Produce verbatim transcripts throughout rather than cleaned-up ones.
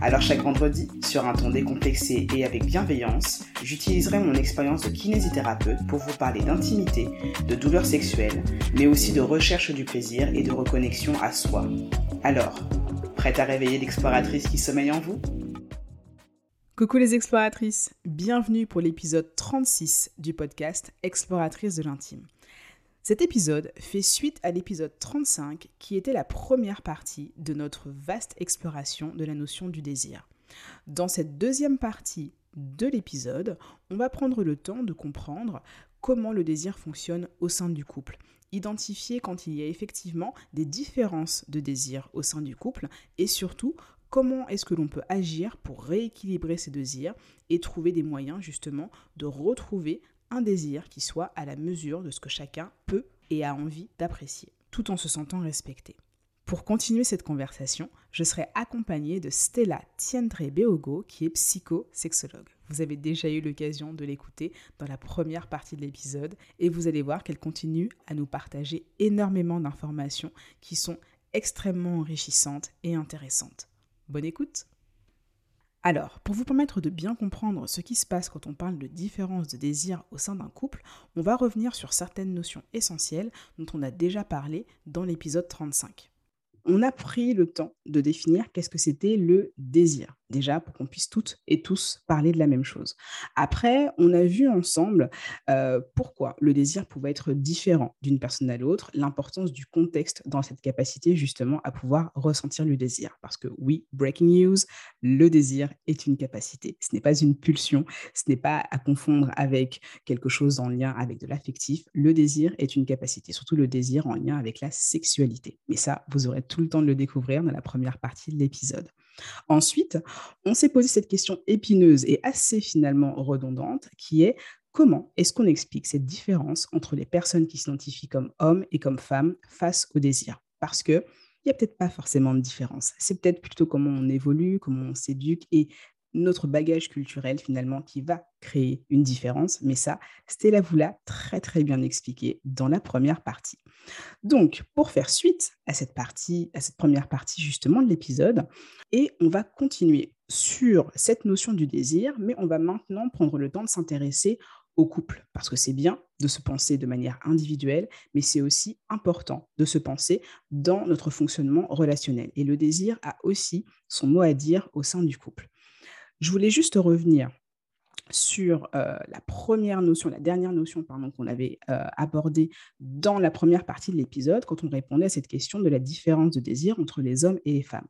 Alors chaque vendredi, sur un ton décomplexé et avec bienveillance, j'utiliserai mon expérience de kinésithérapeute pour vous parler d'intimité, de douleurs sexuelles, mais aussi de recherche du plaisir et de reconnexion à soi. Alors, prête à réveiller l'exploratrice qui sommeille en vous ? Coucou les exploratrices, bienvenue pour l'épisode trente-six du podcast Exploratrice de l'Intime. Cet épisode fait suite à l'épisode trente-cinq qui était la première partie de notre vaste exploration de la notion du désir. Dans cette deuxième partie de l'épisode, on va prendre le temps de comprendre comment le désir fonctionne au sein du couple, identifier quand il y a effectivement des différences de désir au sein du couple et surtout comment est-ce que l'on peut agir pour rééquilibrer ces désirs et trouver des moyens justement de retrouver un désir qui soit à la mesure de ce que chacun peut et a envie d'apprécier, tout en se sentant respecté. Pour continuer cette conversation, je serai accompagnée de Stella Tiendrebeogo, qui est psychosexologue. Vous avez déjà eu l'occasion de l'écouter dans la première partie de l'épisode et vous allez voir qu'elle continue à nous partager énormément d'informations qui sont extrêmement enrichissantes et intéressantes. Bonne écoute! Alors, pour vous permettre de bien comprendre ce qui se passe quand on parle de différence de désir au sein d'un couple, on va revenir sur certaines notions essentielles dont on a déjà parlé dans l'épisode trente-cinq. On a pris le temps de définir qu'est-ce que c'était le désir, déjà pour qu'on puisse toutes et tous parler de la même chose. Après, on a vu ensemble euh, pourquoi le désir pouvait être différent d'une personne à l'autre, l'importance du contexte dans cette capacité justement à pouvoir ressentir le désir. Parce que oui, breaking news, le désir est une capacité. Ce n'est pas une pulsion, ce n'est pas à confondre avec quelque chose en lien avec de l'affectif. Le désir est une capacité, surtout le désir en lien avec la sexualité. Mais ça, vous aurez tout le temps de le découvrir dans la première partie de l'épisode. Ensuite, on s'est posé cette question épineuse et assez finalement redondante qui est comment est-ce qu'on explique cette différence entre les personnes qui s'identifient comme hommes et comme femmes face au désir ? Parce qu'il n'y a peut-être pas forcément de différence. C'est peut-être plutôt comment on évolue, comment on s'éduque et notre bagage culturel finalement qui va créer une différence, mais ça, Stella vous l'a très très bien expliqué dans la première partie. Donc, pour faire suite à cette partie, à cette première partie justement de l'épisode, et on va continuer sur cette notion du désir, mais on va maintenant prendre le temps de s'intéresser au couple, parce que c'est bien de se penser de manière individuelle, mais c'est aussi important de se penser dans notre fonctionnement relationnel. Et le désir a aussi son mot à dire au sein du couple. Je voulais juste revenir sur euh, la première notion, la dernière notion pardon, qu'on avait euh, abordée dans la première partie de l'épisode quand on répondait à cette question de la différence de désir entre les hommes et les femmes.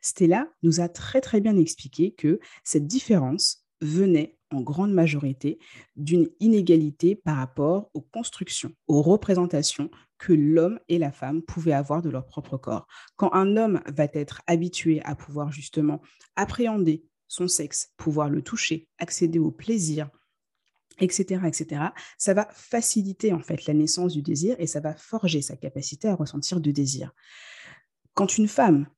Stella nous a très très bien expliqué que cette différence venait en grande majorité d'une inégalité par rapport aux constructions, aux représentations que l'homme et la femme pouvaient avoir de leur propre corps. Quand un homme va être habitué à pouvoir justement appréhender son sexe, pouvoir le toucher, accéder au plaisir, et cetera, et cetera, ça va faciliter en fait la naissance du désir et ça va forger sa capacité à ressentir du désir. Quand une femme,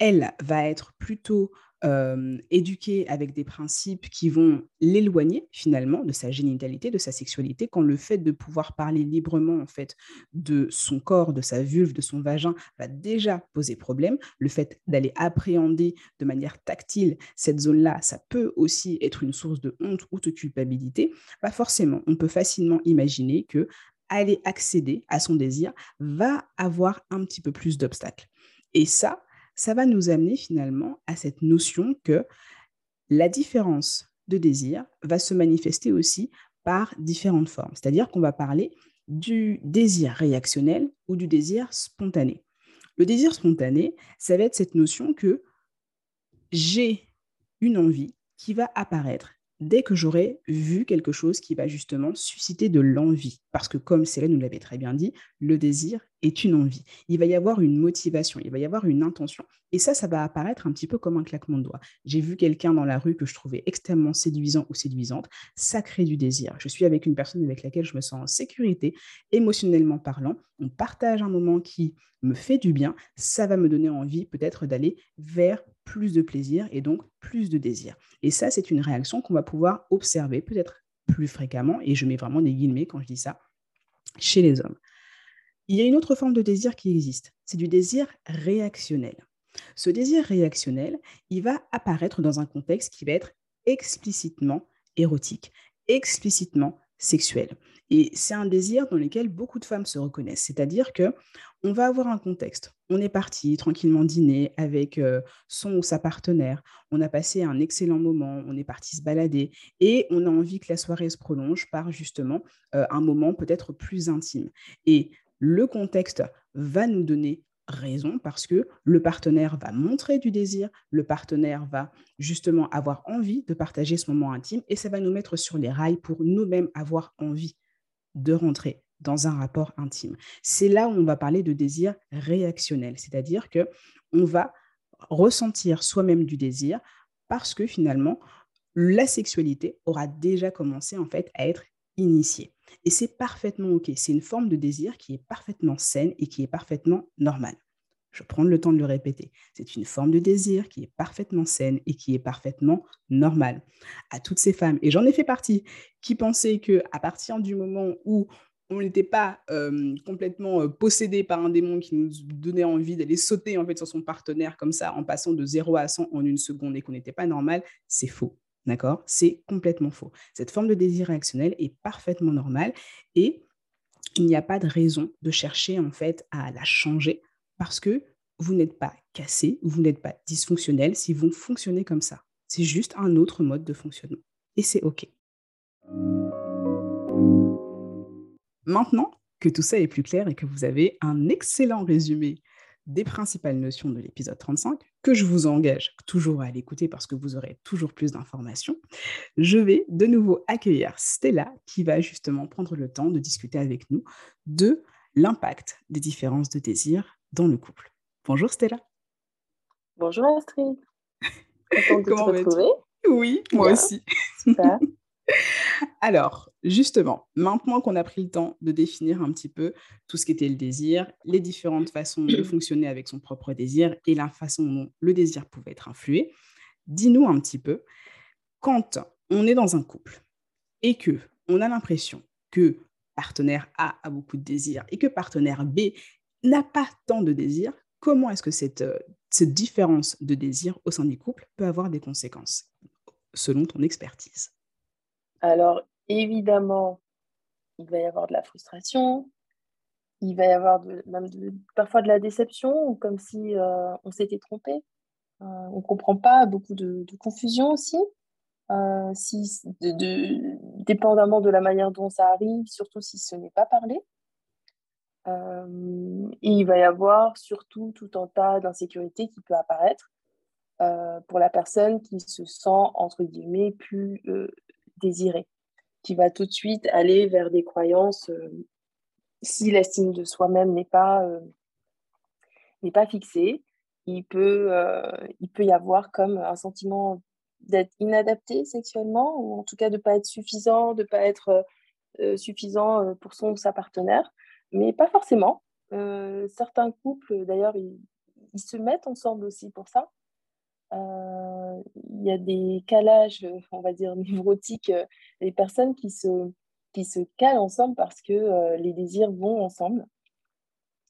elle, va être plutôt euh, éduquée avec des principes qui vont l'éloigner finalement de sa génitalité, de sa sexualité, quand le fait de pouvoir parler librement en fait de son corps, de sa vulve, de son vagin va déjà poser problème, le fait d'aller appréhender de manière tactile cette zone-là, ça peut aussi être une source de honte ou de culpabilité, bah forcément, on peut facilement imaginer que aller accéder à son désir va avoir un petit peu plus d'obstacles. Et ça, ça va nous amener finalement à cette notion que la différence de désir va se manifester aussi par différentes formes. C'est-à-dire qu'on va parler du désir réactionnel ou du désir spontané. Le désir spontané, ça va être cette notion que j'ai une envie qui va apparaître dès que j'aurai vu quelque chose qui va justement susciter de l'envie. Parce que comme Stella nous l'avait très bien dit, le désir est une envie. Il va y avoir une motivation, il va y avoir une intention. Et ça, ça va apparaître un petit peu comme un claquement de doigts. J'ai vu quelqu'un dans la rue que je trouvais extrêmement séduisant ou séduisante, ça crée du désir. Je suis avec une personne avec laquelle je me sens en sécurité, émotionnellement parlant, on partage un moment qui me fait du bien, ça va me donner envie peut-être d'aller vers plus de plaisir et donc plus de désir. Et ça, c'est une réaction qu'on va pouvoir observer peut-être plus fréquemment, et je mets vraiment des guillemets quand je dis ça, chez les hommes. Il y a une autre forme de désir qui existe, c'est du désir réactionnel. Ce désir réactionnel, il va apparaître dans un contexte qui va être explicitement érotique, explicitement sexuel. Et c'est un désir dans lequel beaucoup de femmes se reconnaissent, c'est-à-dire qu'on va avoir un contexte. On est parti tranquillement dîner avec son ou sa partenaire, on a passé un excellent moment, on est parti se balader et on a envie que la soirée se prolonge par justement euh, un moment peut-être plus intime. Et le contexte va nous donner raison parce que le partenaire va montrer du désir, le partenaire va justement avoir envie de partager ce moment intime et ça va nous mettre sur les rails pour nous-mêmes avoir envie de rentrer dans un rapport intime. C'est là où on va parler de désir réactionnel, c'est-à-dire qu'on va ressentir soi-même du désir parce que finalement, la sexualité aura déjà commencé en fait à être initiée. Et c'est parfaitement OK. C'est une forme de désir qui est parfaitement saine et qui est parfaitement normale. Je prends le temps de le répéter. C'est une forme de désir qui est parfaitement saine et qui est parfaitement normale. À toutes ces femmes, et j'en ai fait partie, qui pensaient qu'à partir du moment où on n'était pas euh, complètement euh, possédé par un démon qui nous donnait envie d'aller sauter en fait, sur son partenaire comme ça, en passant de zéro à cent en une seconde et qu'on n'était pas normal, c'est faux. D'accord ? C'est complètement faux. Cette forme de désir réactionnel est parfaitement normale et il n'y a pas de raison de chercher en fait à la changer parce que vous n'êtes pas cassé, vous n'êtes pas dysfonctionnel si vous fonctionnez comme ça. C'est juste un autre mode de fonctionnement et c'est OK. Maintenant que tout ça est plus clair et que vous avez un excellent résumé des principales notions de l'épisode trente-cinq, que je vous engage toujours à aller écouter parce que vous aurez toujours plus d'informations, je vais de nouveau accueillir Stella qui va justement prendre le temps de discuter avec nous de l'impact des différences de désir dans le couple. Bonjour Stella. Bonjour Astrid. Contente de Comment te retrouver. Oui, moi Bien. aussi. Super. Alors, justement, maintenant qu'on a pris le temps de définir un petit peu tout ce qu'était le désir, les différentes façons de fonctionner avec son propre désir et la façon dont le désir pouvait être influé, dis-nous un petit peu, quand on est dans un couple et qu'on a l'impression que partenaire A a beaucoup de désir et que partenaire B n'a pas tant de désir, comment est-ce que cette, cette différence de désir au sein du couple peut avoir des conséquences, selon ton expertise ? Alors, évidemment, il va y avoir de la frustration, il va y avoir de, même de, parfois de la déception, ou comme si euh, on s'était trompé. Euh, on ne comprend pas, beaucoup de, de confusion aussi, euh, si, de, de, dépendamment de la manière dont ça arrive, surtout si ce n'est pas parlé. Euh, et il va y avoir surtout tout un tas d'insécurité qui peut apparaître euh, pour la personne qui se sent, entre guillemets, plus... Euh, désiré, qui va tout de suite aller vers des croyances euh, si l'estime de soi-même n'est pas, euh, n'est pas fixée, il peut, euh, il peut y avoir comme un sentiment d'être inadapté sexuellement ou en tout cas de ne pas être suffisant, de ne pas être euh, suffisant pour son ou sa partenaire, mais pas forcément. Euh, certains couples, d'ailleurs, ils, ils se mettent ensemble aussi pour ça. Il euh, y a des calages, on va dire, névrotiques, euh, des personnes qui se, qui se calent ensemble parce que euh, les désirs vont ensemble.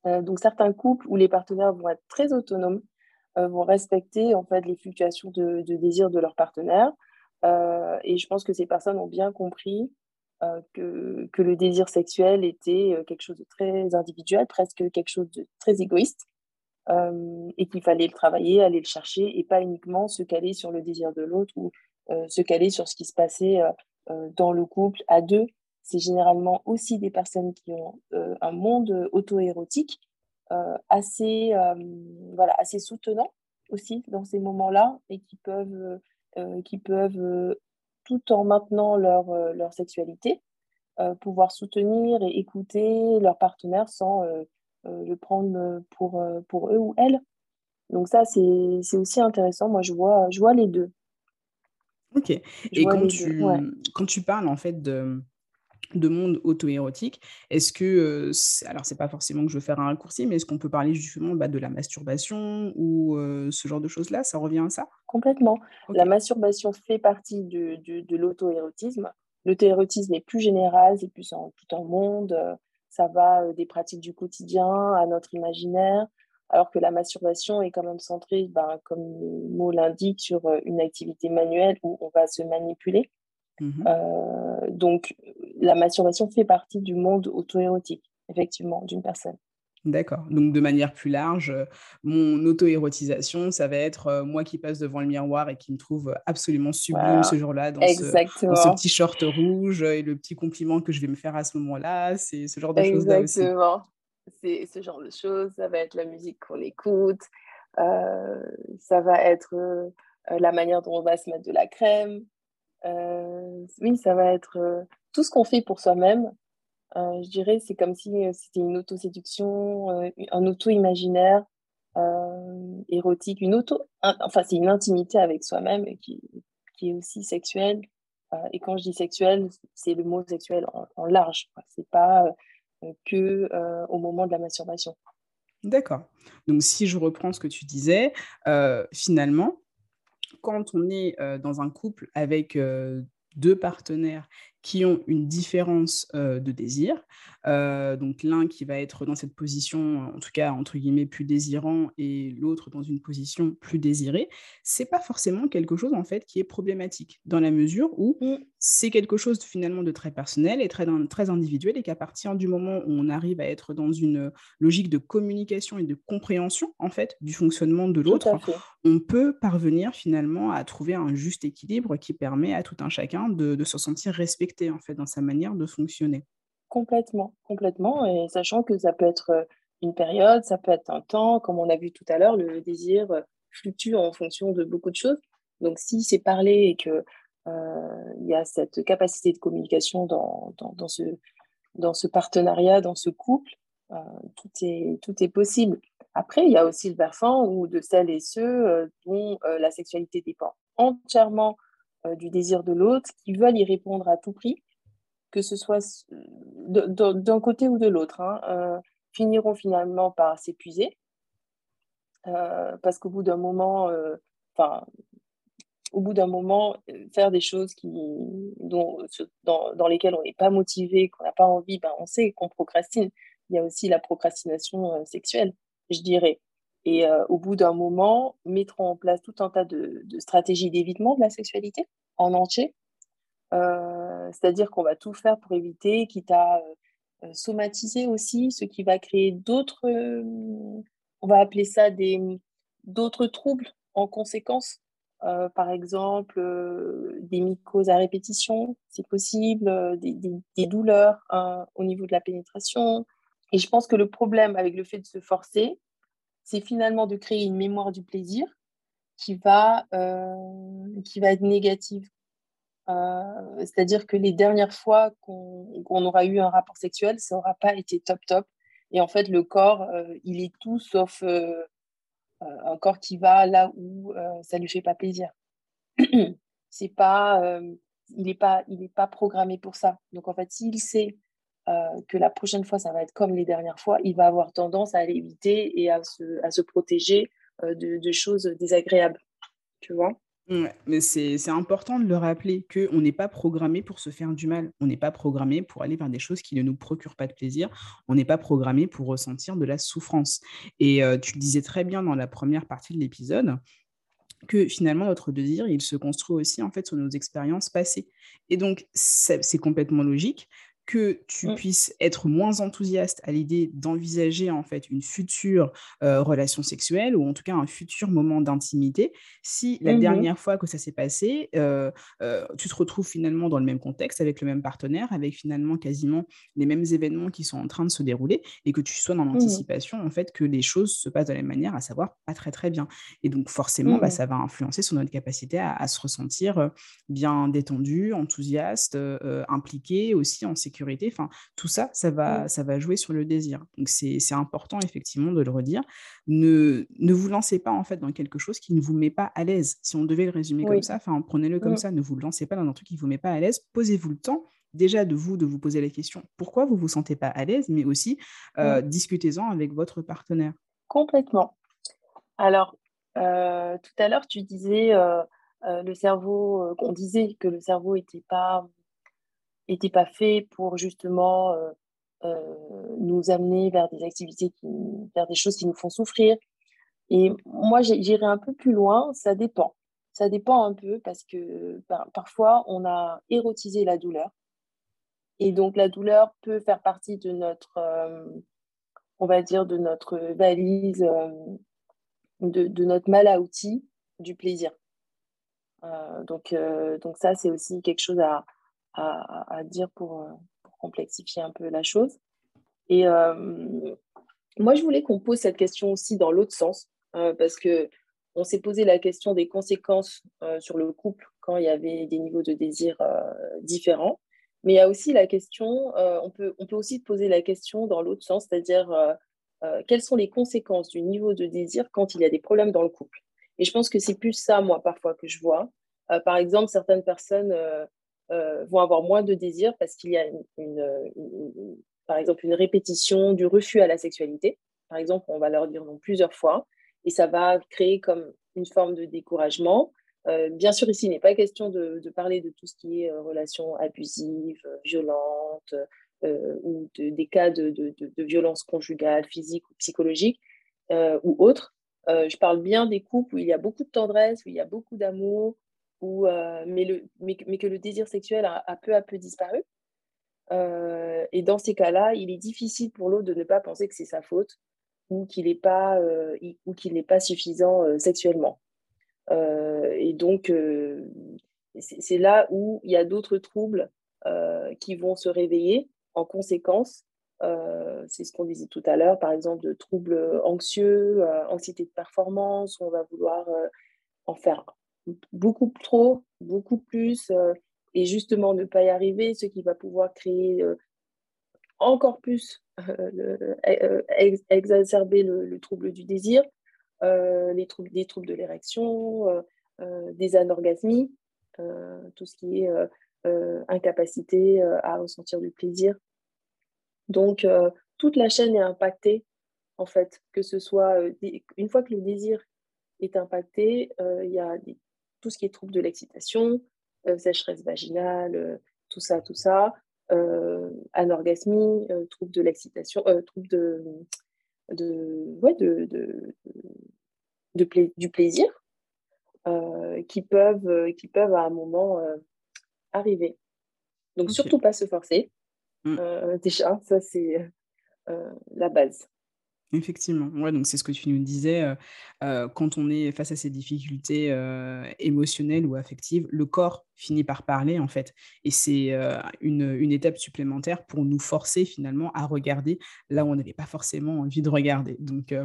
Euh, donc, certains couples où les partenaires vont être très autonomes, euh, vont respecter en fait, les fluctuations de, de désir de leur partenaire. Euh, et je pense que ces personnes ont bien compris euh, que, que le désir sexuel était quelque chose de très individuel, presque quelque chose de très égoïste. Euh, et qu'il fallait le travailler, aller le chercher et pas uniquement se caler sur le désir de l'autre ou euh, se caler sur ce qui se passait euh, dans le couple à deux. C'est généralement aussi des personnes qui ont euh, un monde auto-érotique euh, assez, euh, voilà, assez soutenant aussi dans ces moments-là et qui peuvent, euh, qui peuvent euh, tout en maintenant leur, euh, leur sexualité, euh, pouvoir soutenir et écouter leur partenaire sans euh, euh, le prendre pour, euh, pour eux ou elles. Donc ça, c'est, c'est aussi intéressant. Moi, je vois, je vois les deux. Ok. Je et quand tu, ouais. quand tu parles, en fait, de... de monde auto-érotique, est-ce que, euh, c'est, alors c'est pas forcément que je veux faire un raccourci, mais est-ce qu'on peut parler justement bah, de la masturbation ou euh, ce genre de choses-là, ça revient à ça ? Complètement. Okay. La masturbation fait partie de, de, de l'auto-érotisme. L'auto-érotisme est plus général, c'est plus en tout un monde, euh, ça va euh, des pratiques du quotidien à notre imaginaire, alors que la masturbation est quand même centrée, ben, comme le mot l'indique, sur euh, une activité manuelle où on va se manipuler. Mmh. Euh, donc la masturbation fait partie du monde auto-érotique effectivement d'une personne. D'accord, donc de manière plus large, mon auto-érotisation, ça va être euh, moi qui passe devant le miroir et qui me trouve absolument sublime voilà. ce jour-là dans ce, dans ce petit short rouge et le petit compliment que je vais me faire à ce moment-là, c'est ce genre de choses-là aussi. Exactement, c'est ce genre de choses, ça va être la musique qu'on écoute, euh, ça va être euh, la manière dont on va se mettre de la crème. Euh, oui, ça va être euh, tout ce qu'on fait pour soi-même. Euh, je dirais, c'est comme si euh, c'était une auto-séduction, euh, un auto-imaginaire euh, érotique, une auto. Un, enfin, c'est une intimité avec soi-même qui, qui est aussi sexuelle. Euh, et quand je dis sexuelle, c'est le mot sexuel en, en large. Quoi. C'est pas euh, que euh, au moment de la masturbation. D'accord. Donc, si je reprends ce que tu disais, euh, finalement. Quand on est euh, dans un couple avec euh, deux partenaires qui ont une différence euh, de désir, euh, donc l'un qui va être dans cette position, en tout cas entre guillemets, plus désirant et l'autre dans une position plus désirée, c'est pas forcément quelque chose en fait qui est problématique dans la mesure où c'est quelque chose finalement de très personnel et très, très individuel et qu'à partir du moment où on arrive à être dans une logique de communication et de compréhension en fait du fonctionnement de l'autre, on peut parvenir finalement à trouver un juste équilibre qui permet à tout un chacun de, de se sentir respecté en fait dans sa manière de fonctionner. Complètement, complètement, et sachant que ça peut être une période, ça peut être un temps, comme on a vu tout à l'heure, le désir fluctue en fonction de beaucoup de choses. Donc si c'est parlé et que euh, y a cette capacité de communication dans, dans, dans, ce, dans ce partenariat, dans ce couple, euh, tout, est, tout est possible. Après, il y a aussi le versant ou de celles et ceux euh, dont euh, la sexualité dépend entièrement Euh, du désir de l'autre, qui veulent y répondre à tout prix, que ce soit de, de, d'un côté ou de l'autre, hein, euh, finiront finalement par s'épuiser, euh, parce qu'au bout d'un moment, euh, au bout d'un moment, euh, faire des choses qui, dont, dans, dans lesquelles on n'est pas motivé, qu'on n'a pas envie, ben on sait qu'on procrastine. Il y a aussi la procrastination euh, sexuelle, je dirais. Et euh, au bout d'un moment, mettront en place tout un tas de, de stratégies d'évitement de la sexualité en entier. Euh, c'est-à-dire qu'on va tout faire pour éviter, quitte à euh, somatiser aussi, ce qui va créer d'autres, euh, on va appeler ça des, d'autres troubles en conséquence. Euh, par exemple, euh, des mycoses à répétition, c'est possible, euh, des, des, des douleurs hein, au niveau de la pénétration. Et je pense que le problème avec le fait de se forcer, c'est finalement de créer une mémoire du plaisir qui va, euh, qui va être négative. Euh, c'est-à-dire que les dernières fois qu'on, qu'on aura eu un rapport sexuel, ça n'aura pas été top top. Et en fait, le corps, euh, il est tout sauf euh, un corps qui va là où euh, ça ne lui fait pas plaisir. C'est pas, euh, il n'est pas, il n'est pas programmé pour ça. Donc en fait, s'il sait Euh, que la prochaine fois, ça va être comme les dernières fois, il va avoir tendance à l'éviter et à se, à se protéger euh, de, de choses désagréables, tu vois ? Ouais, mais c'est, c'est important de le rappeler qu'on n'est pas programmé pour se faire du mal, on n'est pas programmé pour aller vers des choses qui ne nous procurent pas de plaisir, on n'est pas programmé pour ressentir de la souffrance. Et euh, tu le disais très bien dans la première partie de l'épisode, que finalement notre désir il se construit aussi en fait sur nos expériences passées. Et donc c'est, c'est complètement logique que tu puisses être moins enthousiaste à l'idée d'envisager en fait une future euh, relation sexuelle, ou en tout cas un futur moment d'intimité, si la mmh. dernière fois que ça s'est passé, euh, euh, tu te retrouves finalement dans le même contexte, avec le même partenaire, avec finalement quasiment les mêmes événements qui sont en train de se dérouler, et que tu sois dans l'anticipation mmh. en fait que les choses se passent de la même manière, à savoir pas très très bien. Et donc forcément, mmh. bah, ça va influencer sur notre capacité à, à se ressentir bien détendu, enthousiaste, euh, impliqué aussi, en sécurité. Enfin, tout ça, ça va, ça va jouer sur le désir. Donc, c'est, c'est important, effectivement, de le redire. Ne, ne vous lancez pas, en fait, dans quelque chose qui ne vous met pas à l'aise. Si on devait le résumer oui. comme ça, enfin, prenez-le comme oui. ça. Ne vous lancez pas dans un truc qui ne vous met pas à l'aise. Posez-vous le temps, déjà, de vous, de vous poser la question. Pourquoi vous ne vous sentez pas à l'aise? Mais aussi, euh, oui. discutez-en avec votre partenaire. Complètement. Alors, euh, tout à l'heure, tu disais, euh, euh, le cerveau, euh, on disait que le cerveau n'était pas... n'était pas fait pour justement euh, euh, nous amener vers des activités, qui, vers des choses qui nous font souffrir. Et moi, j'irai un peu plus loin, ça dépend. Ça dépend un peu parce que ben, parfois, on a érotisé la douleur. Et donc, la douleur peut faire partie de notre, euh, on va dire, de notre valise, euh, de, de notre mal à outils du plaisir. Euh, donc, euh, donc, ça, c'est aussi quelque chose à... À, à dire pour, pour complexifier un peu la chose. Et euh, moi, je voulais qu'on pose cette question aussi dans l'autre sens, euh, parce qu'on s'est posé la question des conséquences euh, sur le couple quand il y avait des niveaux de désir euh, différents. Mais il y a aussi la question, euh, on peut, on peut aussi poser la question dans l'autre sens, c'est-à-dire euh, euh, quelles sont les conséquences du niveau de désir quand il y a des problèmes dans le couple. Et je pense que c'est plus ça, moi, parfois, que je vois. Euh, par exemple, certaines personnes... Euh, Euh, vont avoir moins de désir parce qu'il y a une, une, une, une, par exemple une répétition du refus à la sexualité. Par exemple, on va leur dire non plusieurs fois et ça va créer comme une forme de découragement. Euh, bien sûr, ici, il n'est pas question de, de parler de tout ce qui est euh, relations abusives, violentes euh, ou de, des cas de, de, de, de violence conjugale, physique ou psychologique euh, ou autre. Euh, je parle bien des couples où il y a beaucoup de tendresse, où il y a beaucoup d'amour, Où, euh, mais, le, mais, mais que le désir sexuel a, a peu à peu disparu. Euh, et dans ces cas-là, il est difficile pour l'autre de ne pas penser que c'est sa faute ou qu'il n'est pas, euh, ou qu'il n'est pas suffisant euh, sexuellement. Euh, et donc, euh, c'est, c'est là où il y a d'autres troubles euh, qui vont se réveiller en conséquence. Euh, c'est ce qu'on disait tout à l'heure, par exemple, de troubles anxieux, euh, anxiété de performance, où on va vouloir euh, en faire beaucoup trop, beaucoup plus, euh, et justement ne pas y arriver, ce qui va pouvoir créer euh, encore plus, euh, le, euh, ex- exacerber le, le trouble du désir, euh, les troubles, des troubles de l'érection, euh, euh, des anorgasmies, euh, tout ce qui est euh, euh, incapacité euh, à ressentir du plaisir. Donc, euh, toute la chaîne est impactée, en fait, que ce soit, euh, une fois que le désir est impacté, euh, il y a des tout ce qui est trouble de l'excitation, euh, sécheresse vaginale, euh, tout ça, tout ça, euh, anorgasmie, euh, trouble de l'excitation, euh, trouble de, de, ouais, de, de, de pla- du plaisir, euh, qui peuvent, euh, qui peuvent à un moment euh, arriver. Donc okay. Surtout pas se forcer. Mmh. Euh, déjà, ça c'est euh, la base. Effectivement, ouais, donc c'est ce que tu nous disais, euh, euh, quand on est face à ces difficultés euh, émotionnelles ou affectives, le corps finit par parler en fait, et c'est euh, une, une étape supplémentaire pour nous forcer finalement à regarder là où on n'avait pas forcément envie de regarder, donc euh,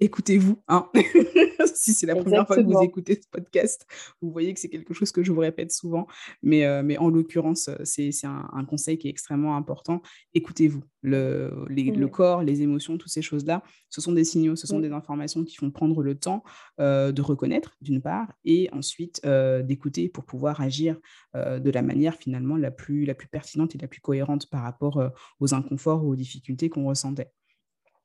écoutez-vous, hein. Si c'est la première Exactement. Fois que vous écoutez ce podcast, vous voyez que c'est quelque chose que je vous répète souvent, mais, euh, mais en l'occurrence, c'est, c'est un, un conseil qui est extrêmement important. Écoutez-vous, le, les, mmh. le corps, les émotions, toutes ces choses-là, ce sont des signaux, ce sont mmh. des informations qui font prendre le temps euh, de reconnaître, d'une part, et ensuite euh, d'écouter pour pouvoir agir euh, de la manière finalement la plus, la plus pertinente et la plus cohérente par rapport euh, aux inconforts ou aux difficultés qu'on ressentait.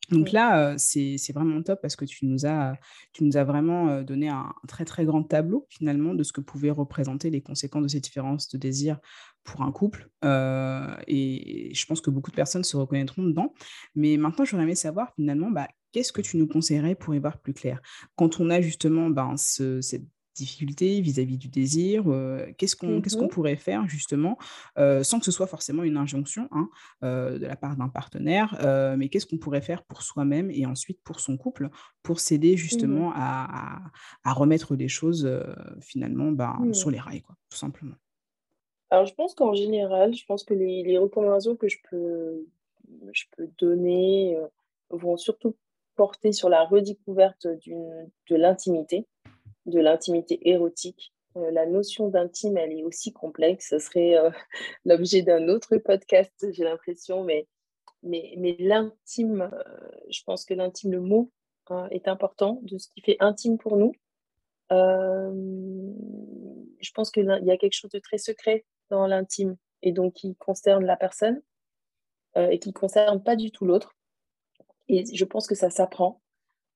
Donc là, euh, c'est, c'est vraiment top parce que tu nous as, tu nous as vraiment donné un très, très grand tableau finalement de ce que pouvaient représenter les conséquences de ces différences de désir pour un couple. Euh, et je pense que beaucoup de personnes se reconnaîtront dedans. Mais maintenant, j'aurais aimé savoir finalement, bah, qu'est-ce que tu nous conseillerais pour y voir plus clair ? Quand on a justement bah, ce, cette difficultés vis-à-vis du désir, euh, qu'est-ce, qu'on, mm-hmm. qu'est-ce qu'on pourrait faire justement, euh, sans que ce soit forcément une injonction hein, euh, de la part d'un partenaire, euh, mais qu'est-ce qu'on pourrait faire pour soi-même et ensuite pour son couple, pour s'aider justement mm-hmm. à, à, à remettre les choses euh, finalement ben, mm-hmm. sur les rails, quoi, tout simplement. Alors je pense qu'en général, je pense que les, les recommandations que je peux, je peux donner euh, vont surtout porter sur la redécouverte d'une, de l'intimité, de l'intimité érotique. Euh, la notion d'intime, elle est aussi complexe. Ce serait euh, l'objet d'un autre podcast, j'ai l'impression. Mais, mais, mais l'intime, euh, je pense que l'intime, le mot, hein, est important, de ce qui fait intime pour nous. Euh, je pense qu'il y a quelque chose de très secret dans l'intime et donc qui concerne la personne euh, et qui ne concerne pas du tout l'autre. Et je pense que ça s'apprend.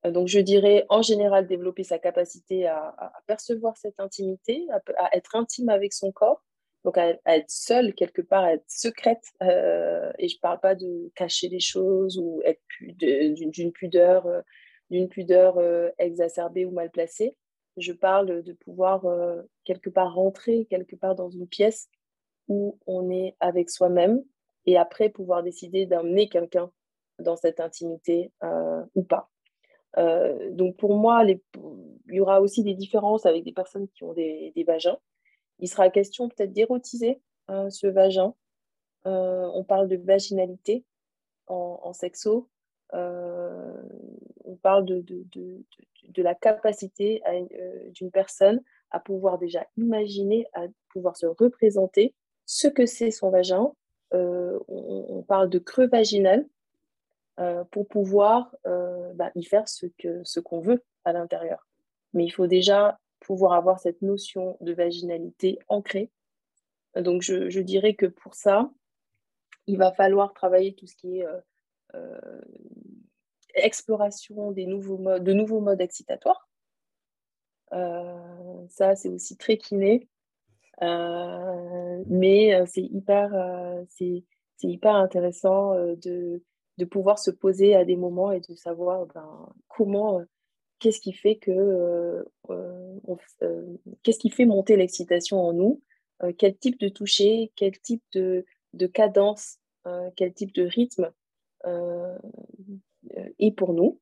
Euh, donc, je dirais en général développer sa capacité à, à percevoir cette intimité, à, à être intime avec son corps, donc à, à être seule quelque part, à être secrète. Euh, et je ne parle pas de cacher les choses ou être pu, de, d'une, d'une pudeur, euh, d'une pudeur euh, exacerbée ou mal placée. Je parle de pouvoir euh, quelque part rentrer, quelque part dans une pièce où on est avec soi-même et après pouvoir décider d'emmener quelqu'un dans cette intimité euh, ou pas. Euh, donc pour moi, les, il y aura aussi des différences avec des personnes qui ont des, des vagins. Il sera question peut-être d'érotiser hein, ce vagin. Euh, on parle de vaginalité en, en sexo. Euh, on parle de, de, de, de de la capacité à, euh, d'une personne à pouvoir déjà imaginer, à pouvoir se représenter ce que c'est son vagin. Euh, on, on parle de creux vaginal euh, pour pouvoir euh, bah, y faire ce, que, ce qu'on veut à l'intérieur. Mais il faut déjà pouvoir avoir cette notion de vaginalité ancrée. Donc, je, je dirais que pour ça, il va falloir travailler tout ce qui est... Euh, euh, exploration des nouveaux modes, de nouveaux modes excitatoires. Euh, ça, c'est aussi très kiné. Euh, mais c'est hyper, euh, c'est, c'est hyper intéressant euh, de, de pouvoir se poser à des moments et de savoir ben, comment, euh, qu'est-ce qui fait que, euh, on, euh, qu'est-ce qui fait monter l'excitation en nous, euh, quel type de toucher, quel type de, de cadence, euh, quel type de rythme. Euh, et pour nous.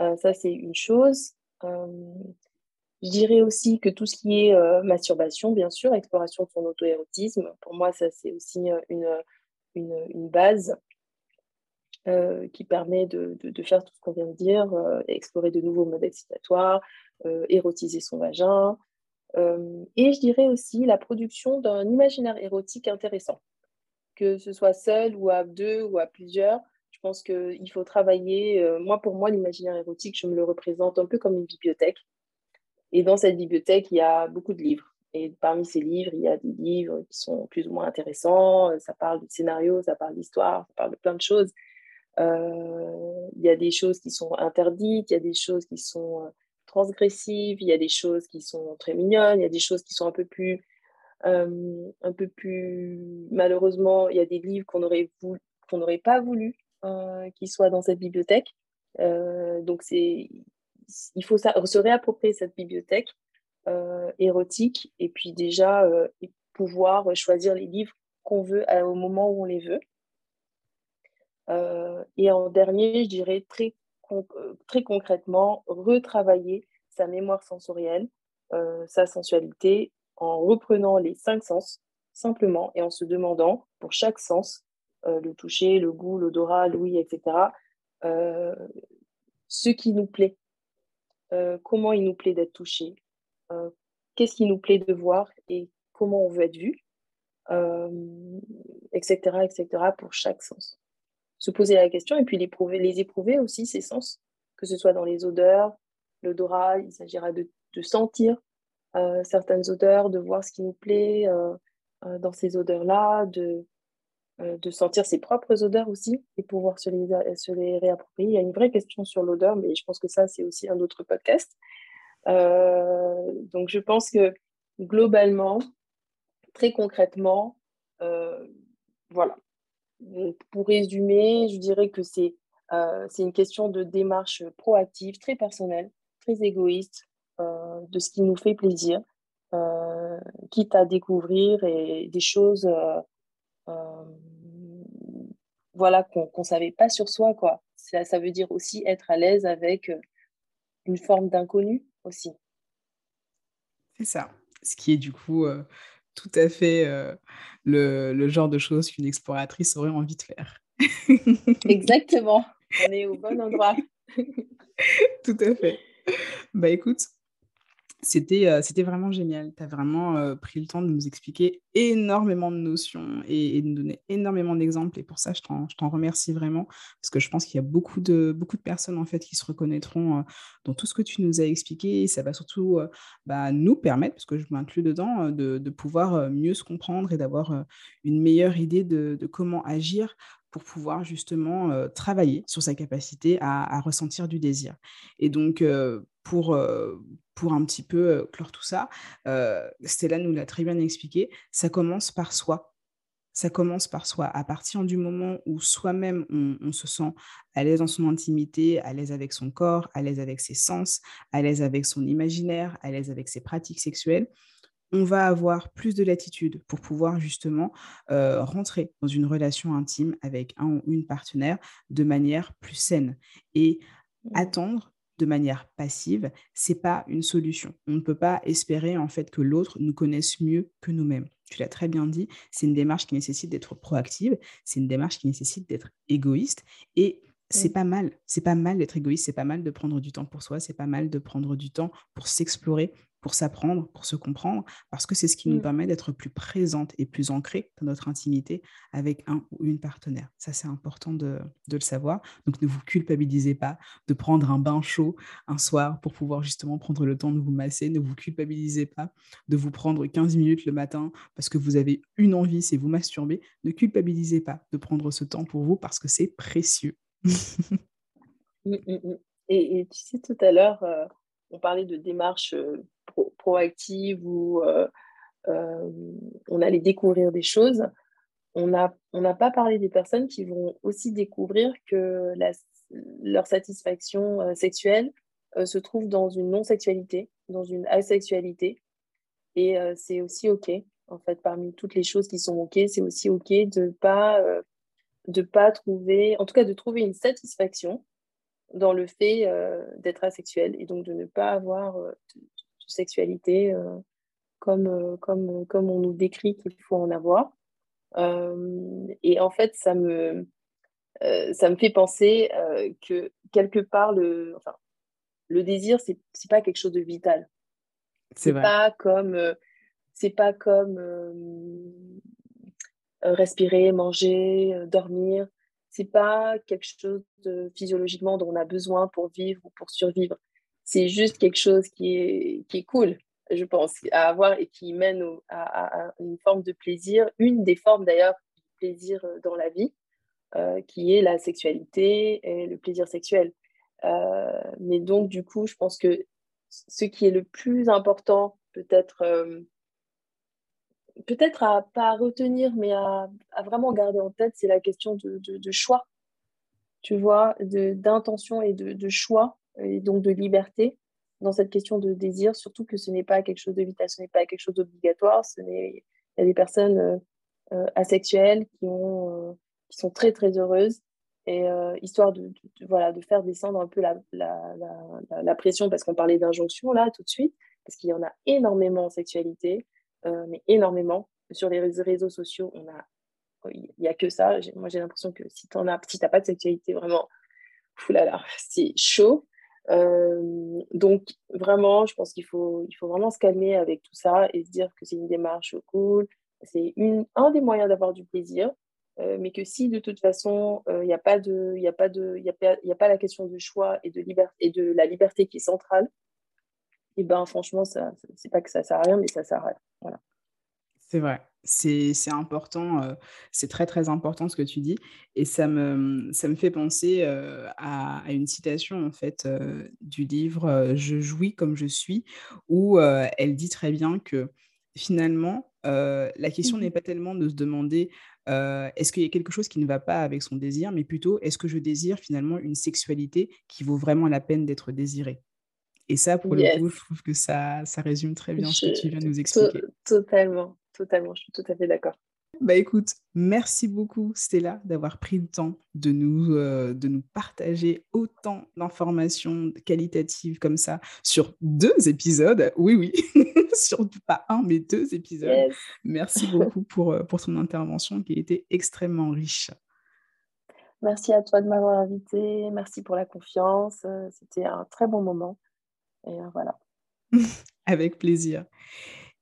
Euh, ça, c'est une chose. Euh, je dirais aussi que tout ce qui est euh, masturbation, bien sûr, exploration de son auto-érotisme, pour moi, ça, c'est aussi une, une, une base euh, qui permet de, de, de faire tout ce qu'on vient de dire, euh, explorer de nouveaux modes excitatoires, euh, érotiser son vagin. Euh, et je dirais aussi la production d'un imaginaire érotique intéressant, que ce soit seul ou à deux ou à plusieurs. Je pense qu'il faut travailler, euh, moi pour moi l'imaginaire érotique, je me le représente un peu comme une bibliothèque, et dans cette bibliothèque il y a beaucoup de livres, et parmi ces livres il y a des livres qui sont plus ou moins intéressants, ça parle de scénarios, ça parle d'histoire, ça parle de plein de choses, euh, il y a des choses qui sont interdites, il y a des choses qui sont transgressives, il y a des choses qui sont très mignonnes, il y a des choses qui sont un peu plus, euh, un peu plus malheureusement il y a des livres qu'on aurait voulu, qu'on n'aurait pas voulu Euh, qui soit dans cette bibliothèque. Euh, donc, c'est, il faut ça, se réapproprier cette bibliothèque euh, érotique et puis déjà euh, pouvoir choisir les livres qu'on veut à, au moment où on les veut. Euh, et en dernier, je dirais très, con, très concrètement, retravailler sa mémoire sensorielle, euh, sa sensualité, en reprenant les cinq sens, simplement, et en se demandant pour chaque sens, Euh, le toucher, le goût, l'odorat, l'ouïe, et cetera. Euh, ce qui nous plaît, euh, comment il nous plaît d'être touché, euh, qu'est-ce qui nous plaît de voir et comment on veut être vu, euh, et cetera, et cetera pour chaque sens. Se poser la question et puis les, prouver, les éprouver aussi, ces sens, que ce soit dans les odeurs, l'odorat, il s'agira de, de sentir euh, certaines odeurs, de voir ce qui nous plaît euh, euh, dans ces odeurs-là, de... Euh, de sentir ses propres odeurs aussi et pouvoir se les, se les réapproprier. Il y a une vraie question sur l'odeur, mais je pense que ça, c'est aussi un autre podcast. Euh, donc, je pense que globalement, très concrètement, euh, voilà. Donc, pour résumer, je dirais que c'est, euh, c'est une question de démarche proactive, très personnelle, très égoïste, euh, euh, de ce qui nous fait plaisir, euh, quitte à découvrir et des choses euh, euh, voilà, qu'on ne savait pas sur soi, quoi. Ça, ça veut dire aussi être à l'aise avec une forme d'inconnu aussi. C'est ça, ce qui est du coup euh, tout à fait euh, le, le genre de choses qu'une exploratrice aurait envie de faire. Exactement, on est au bon endroit. Tout à fait. Bah écoute, c'était, euh, c'était vraiment génial. Tu as vraiment euh, pris le temps de nous expliquer énormément de notions et, et de nous donner énormément d'exemples. Et pour ça, je t'en, je t'en remercie vraiment parce que je pense qu'il y a beaucoup de, beaucoup de personnes en fait, qui se reconnaîtront euh, dans tout ce que tu nous as expliqué. Et ça va surtout euh, bah, nous permettre, parce que je m'inclus dedans, euh, de, de pouvoir euh, mieux se comprendre et d'avoir euh, une meilleure idée de, de comment agir pour pouvoir justement euh, travailler sur sa capacité à, à ressentir du désir. Et donc, euh, pour, euh, pour un petit peu euh, clore tout ça, euh, Stella nous l'a très bien expliqué, ça commence par soi. Ça commence par soi. À partir du moment où soi-même, on, on se sent à l'aise dans son intimité, à l'aise avec son corps, à l'aise avec ses sens, à l'aise avec son imaginaire, à l'aise avec ses pratiques sexuelles, on va avoir plus de latitude pour pouvoir justement euh, rentrer dans une relation intime avec un ou une partenaire de manière plus saine. Et attendre de manière passive, ce n'est pas une solution. On ne peut pas espérer en fait que l'autre nous connaisse mieux que nous-mêmes. Tu l'as très bien dit, c'est une démarche qui nécessite d'être proactive, c'est une démarche qui nécessite d'être égoïste et c'est pas mal, c'est pas mal d'être égoïste, c'est pas mal de prendre du temps pour soi, c'est pas mal de prendre du temps pour s'explorer, pour s'apprendre, pour se comprendre, parce que c'est ce qui mmh. nous permet d'être plus présente et plus ancrée dans notre intimité avec un ou une partenaire. Ça, c'est important de, de le savoir. Donc, ne vous culpabilisez pas de prendre un bain chaud un soir pour pouvoir justement prendre le temps de vous masser. Ne vous culpabilisez pas de vous prendre quinze minutes le matin parce que vous avez une envie, c'est vous masturber. Ne culpabilisez pas de prendre ce temps pour vous parce que c'est précieux. et, et tu sais, tout à l'heure euh, on parlait de démarche euh, pro- proactive où euh, euh, on allait découvrir des choses. On n'a on n'a pas parlé des personnes qui vont aussi découvrir que la, leur satisfaction euh, sexuelle euh, se trouve dans une non-sexualité, dans une asexualité, et euh, c'est aussi ok en fait. Parmi toutes les choses qui sont ok, c'est aussi ok de pas euh, de pas trouver, en tout cas de trouver une satisfaction dans le fait euh, d'être asexuel et donc de ne pas avoir euh, de, de sexualité euh, comme, euh, comme, comme on nous décrit qu'il faut en avoir. Euh, et en fait, ça me, euh, ça me fait penser euh, que quelque part, le, enfin, le désir, c'est, c'est pas quelque chose de vital. C'est, c'est vrai. Pas comme... Euh, c'est pas comme... Euh, respirer, manger, dormir, c'est pas quelque chose de, physiologiquement dont on a besoin pour vivre ou pour survivre. C'est juste quelque chose qui est, qui est cool, je pense, à avoir et qui mène au, à, à une forme de plaisir, une des formes d'ailleurs de plaisir dans la vie, euh, qui est la sexualité et le plaisir sexuel. Euh, mais donc, du coup, je pense que ce qui est le plus important, peut-être... Euh, peut-être à pas à retenir, mais à, à vraiment garder en tête, c'est la question de, de, de choix, tu vois, de, d'intention et de, de choix, et donc de liberté dans cette question de désir, surtout que ce n'est pas quelque chose de vital, ce n'est pas quelque chose d'obligatoire. Ce n'est... Il y a des personnes euh, euh, asexuelles qui, ont, euh, qui sont très, très heureuses, et euh, histoire de, de, de, voilà, de faire descendre un peu la, la, la, la, la pression, parce qu'on parlait d'injonction, là, tout de suite, parce qu'il y en a énormément en sexualité, Euh, mais énormément. Sur les réseaux sociaux, on a... il n'y a que ça. J'ai... Moi, j'ai l'impression que si tu n'as si pas de sexualité, vraiment, oulala, c'est chaud. Euh... Donc, vraiment, je pense qu'il faut... Il faut vraiment se calmer avec tout ça et se dire que c'est une démarche cool. C'est une... un des moyens d'avoir du plaisir, euh, mais que si, de toute façon, il euh, n'y a, pas de... y a, pas de... y a, pas... y a pas la question de choix et de, liber... et de la liberté qui est centrale, et eh bien franchement, ça, c'est pas que ça sert à rien, mais ça sert à rien. Voilà. C'est vrai, c'est, c'est important, euh, c'est très très important ce que tu dis, et ça me, ça me fait penser euh, à, à une citation en fait euh, du livre euh, « Je jouis comme je suis » où euh, elle dit très bien que finalement, euh, la question mmh. n'est pas tellement de se demander euh, est-ce qu'il y a quelque chose qui ne va pas avec son désir, mais plutôt est-ce que je désire finalement une sexualité qui vaut vraiment la peine d'être désirée. Et ça, pour yes. le coup, je trouve que ça, ça résume très bien je... ce que tu viens de nous expliquer. Totalement, totalement, je suis tout à fait d'accord. Bah écoute, merci beaucoup Stella d'avoir pris le temps de nous, euh, de nous partager autant d'informations qualitatives comme ça sur deux épisodes, oui oui, sur pas un mais deux épisodes. Yes. Merci beaucoup pour, pour ton intervention qui a été extrêmement riche. Merci à toi de m'avoir invitée, merci pour la confiance, c'était un très bon moment et voilà. Avec plaisir.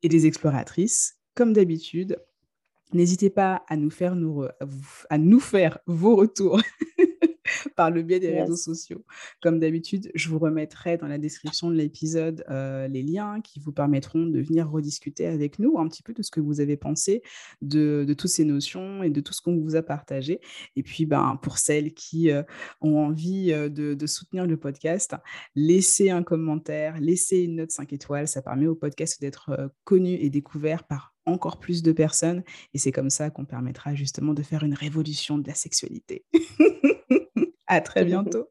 Et les exploratrices, comme d'habitude, n'hésitez pas à nous faire, nos re... à nous faire vos retours par le biais des yes. réseaux sociaux. Comme d'habitude, je vous remettrai dans la description de l'épisode euh, les liens qui vous permettront de venir rediscuter avec nous un petit peu de ce que vous avez pensé, de, de toutes ces notions et de tout ce qu'on vous a partagé. Et puis, ben, pour celles qui euh, ont envie euh, de, de soutenir le podcast, laissez un commentaire, laissez une note cinq étoiles. Ça permet au podcast d'être euh, connu et découvert par encore plus de personnes et c'est comme ça qu'on permettra justement de faire une révolution de la sexualité. À très bientôt.